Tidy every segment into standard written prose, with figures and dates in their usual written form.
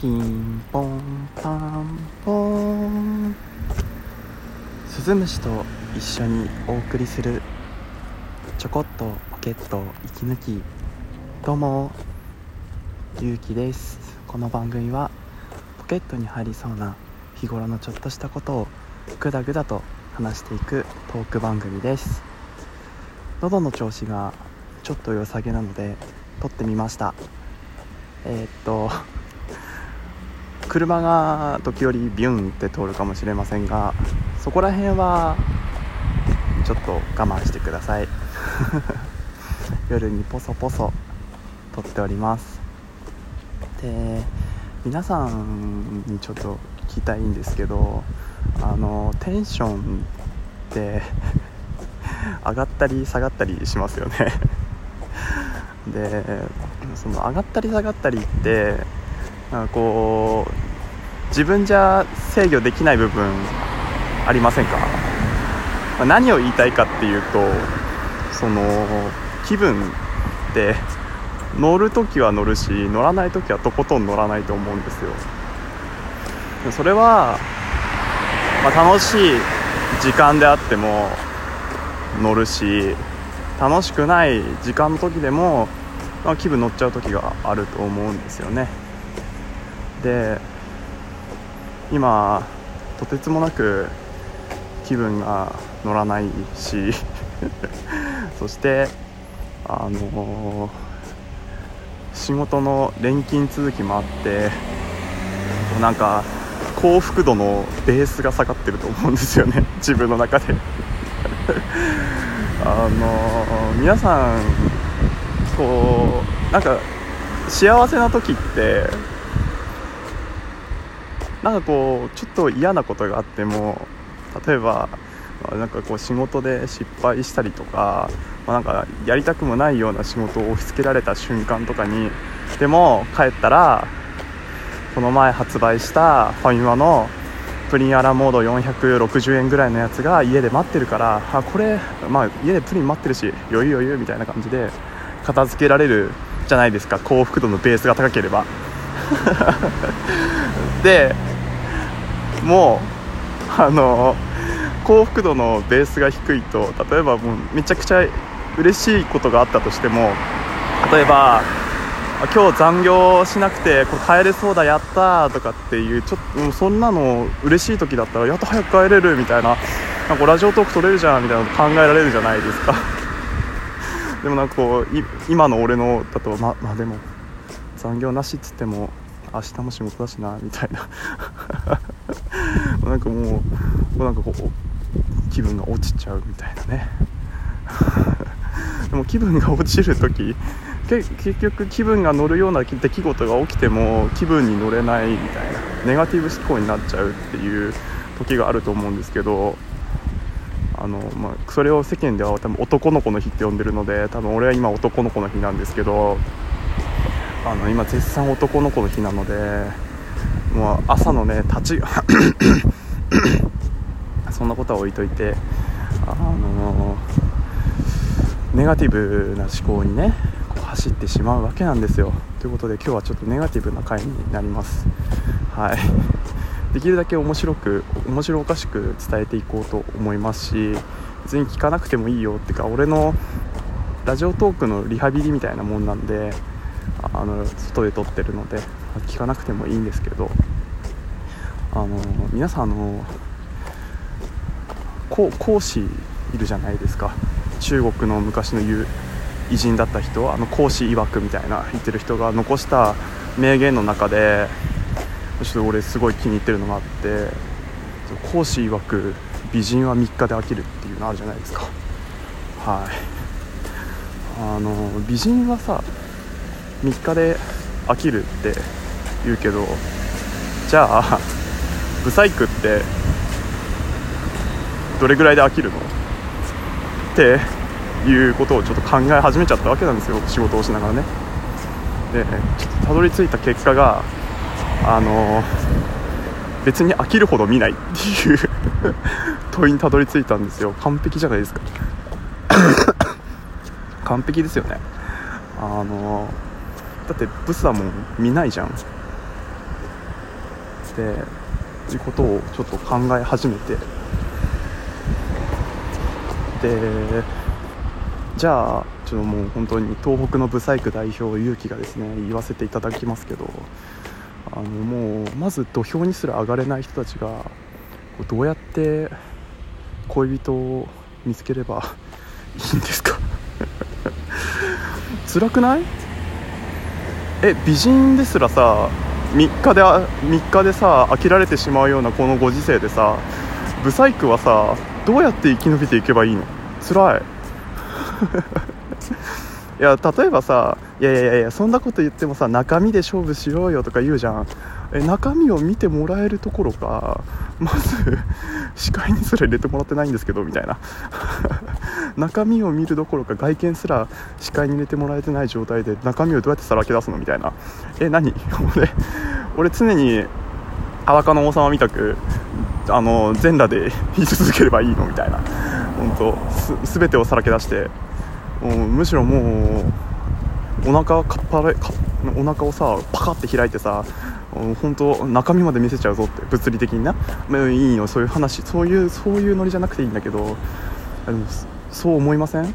ピンポンパンポン、スズムシと一緒にお送りするちょこっとポケット息抜き。どうもゆうきです。この番組はポケットに入りそうな日頃のちょっとしたことをグダグダと話していくトーク番組です。喉の調子がちょっと良さげなので撮ってみました。車が時折ビュンって通るかもしれませんが、そこら辺はちょっと我慢してください。夜にポソポソ撮っております。で、皆さんにちょっと聞きたいんですけど、テンションって上がったり下がったりしますよね。で、その上がったり下がったりってなんかこう自分じゃ制御できない部分ありませんか？何を言いたいかっていうと、その気分って乗るときは乗るし、乗らないときはとことん乗らないと思うんですよ。それは、楽しい時間であっても乗るし、楽しくない時間のときでも、気分乗っちゃうときがあると思うんですよね。で、今とてつもなく気分が乗らないしそして仕事の連勤続きもあって、なんか幸福度のベースが下がってると思うんですよね、自分の中で皆さんこうなんか幸せな時ってなんかこうちょっと嫌なことがあっても、例えばなんかこう仕事で失敗したりとか、なんかやりたくもないような仕事を押し付けられた瞬間とかにでも帰ったら、この前発売したファミマのプリンアラモード460円ぐらいのやつが家で待ってるから、あ、これ、家でプリン待ってるし余裕余裕みたいな感じで片付けられるじゃないですか、幸福度のベースが高ければでもう幸福度のベースが低いと、例えばもうめちゃくちゃ嬉しいことがあったとしても、例えば今日残業しなくてこれ帰れそうだ、やったとかっていう、ちょっとそんなの嬉しい時だったらやっと早く帰れるみたいな、なんかラジオトーク撮れるじゃんみたいなの考えられるじゃないですか。でもなんかこう今の俺のだとでも残業なしっつっても明日も仕事だしなみたいななんかもうなんかこう気分が落ちちゃうみたいなねでも気分が落ちるとき、結局気分が乗るような出来事が起きても気分に乗れないみたいな、ネガティブ思考になっちゃうっていう時があると思うんですけど、それを世間では多分男の子の日って呼んでるので、多分俺は今男の子の日なんですけど、今絶賛男の子の日なので、もう朝のねそんなことは置いといて、ネガティブな思考にねこう走ってしまうわけなんですよ。ということで今日はちょっとネガティブな回になります。はい、できるだけ面白おかしく伝えていこうと思いますし、別に聞かなくてもいいよっていうか、俺のラジオトークのリハビリみたいなもんなんで、外で撮ってるので聞かなくてもいいんですけど、皆さん孔子いるじゃないですか、中国の昔の偉人だった人、孔子曰くみたいな言ってる人が残した名言の中で、ちょっと俺すごい気に入ってるのがあって、孔子曰く美人は3日で飽きるっていうのあるじゃないですか。はい、美人はさ3日で飽きるって言うけど、じゃあブサイクってどれぐらいで飽きるのっていうことをちょっと考え始めちゃったわけなんですよ、仕事をしながらね。で、ちょっとたどり着いた結果が、別に飽きるほど見ないっていう問いにたどり着いたんですよ。完璧じゃないですか完璧ですよね。だってブスだもん見ないじゃん。っていうことをちょっと考え始めて、でじゃあちょっともう本当に東北のブサイク代表勇気がですね言わせていただきますけど、もうまず土俵にすら上がれない人たちがどうやって恋人を見つければいいんですか辛くない？美人ですらさ3日でさ飽きられてしまうようなこのご時世でさ、ブサイクはさどうやって生き延びていけばいいの？辛いいや例えばさ、いやそんなこと言ってもさ中身で勝負しようよとか言うじゃん。中身を見てもらえるところかまず視界にすら入れてもらってないんですけどみたいな中身を見るどころか外見すら視界に入れてもらえてない状態で中身をどうやってさらけ出すのみたいな。何俺常に裸の王様みたく全裸で言い続ければいいのみたいな。本当すべてをさらけ出して、むしろもうお腹をさパカって開いてさ本当中身まで見せちゃうぞって物理的にな。いいよそういう話、そういうノリじゃなくていいんだけど、そう思いません？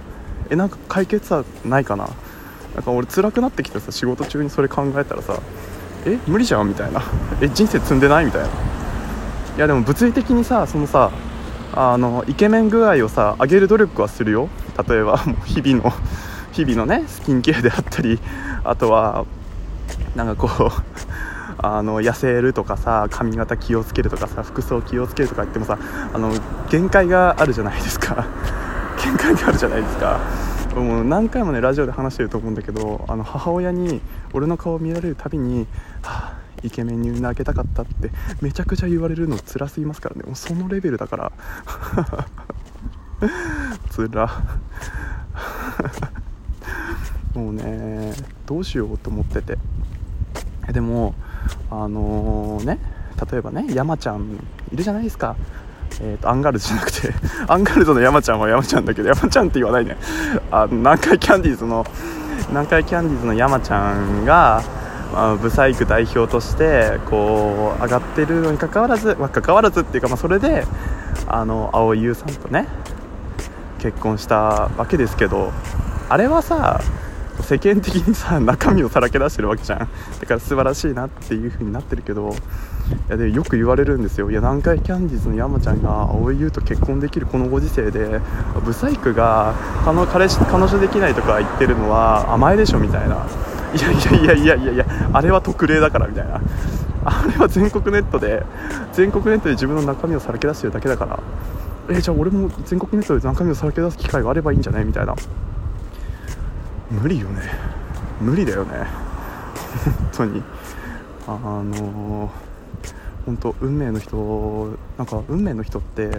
なんか解決はないかな。なんか俺辛くなってきてさ仕事中にそれ考えたらさ無理じゃんみたいな。人生積んでないみたいな。いやでも物理的にさそのさイケメン具合をさ上げる努力はするよ。例えばもう日々のねスキンケアであったり、あとはなんかこう痩せるとかさ髪型気をつけるとかさ服装気をつけるとか言ってもさ限界があるじゃないですか限界があるじゃないですか。もう何回もねラジオで話してると思うんだけど、母親に俺の顔を見られるたびにイケメンに産んであげたかったってめちゃくちゃ言われるの辛すぎますからね。もうそのレベルだから辛もうねどうしようと思ってて、でも例えばね山ちゃんいるじゃないですか。アンガールズじゃなくてアンガールズの山ちゃんは山ちゃんだけど山ちゃんって言わないね。南海キャンディーズの山ちゃんがブサイク代表としてこう上がってるのに関わらずっていうか、それで蒼井優さんとね結婚したわけですけど、あれはさ世間的にさ中身をさらけ出してるわけじゃん。だから素晴らしいなっていう風になってるけど、いやでよく言われるんですよ。いや南海キャンディーズの山ちゃんが蒼井優と結婚できるこのご時世でブサイクが彼女できないとか言ってるのは甘えでしょみたいな。いやあれは特例だからみたいな。あれは全国ネットで自分の中身をさらけ出してるだけだから、じゃあ俺も全国ネットで中身をさらけ出す機会があればいいんじゃないみたいな。無理だよね本当に本当運命の人って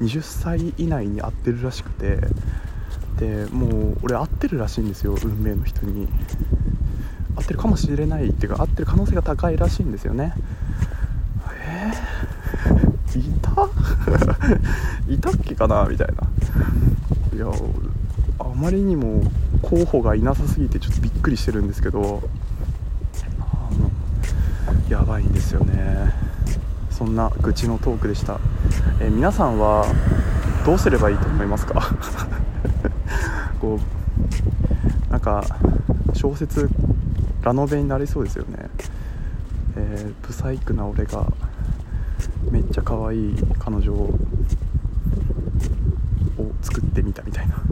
20歳以内に会ってるらしくて、でもう俺会ってるらしいんですよ。運命の人に会ってるかもしれないっていうか会ってる可能性が高いらしいんですよね。いたっけかなみたいな。いやあまりにも候補がいなさすぎてちょっとびっくりしてるんですけど、やばいんですよね。そんな愚痴のトークでした。皆さんはどうすればいいと思いますかこうなんか小説ラノベになりそうですよね。ブサイクな俺がめっちゃ可愛い彼女を作ってみたみたいな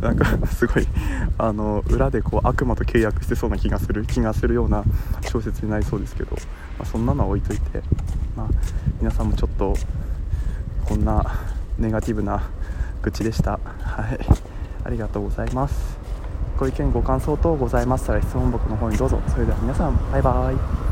なんかすごい裏でこう悪魔と契約してそうな気がするような小説になりそうですけど、そんなのは置いといて、皆さんもちょっとこんなネガティブな愚痴でした。はい、ありがとうございます。ご意見ご感想等ございましたら質問箱の方にどうぞ。それでは皆さんバイバイ。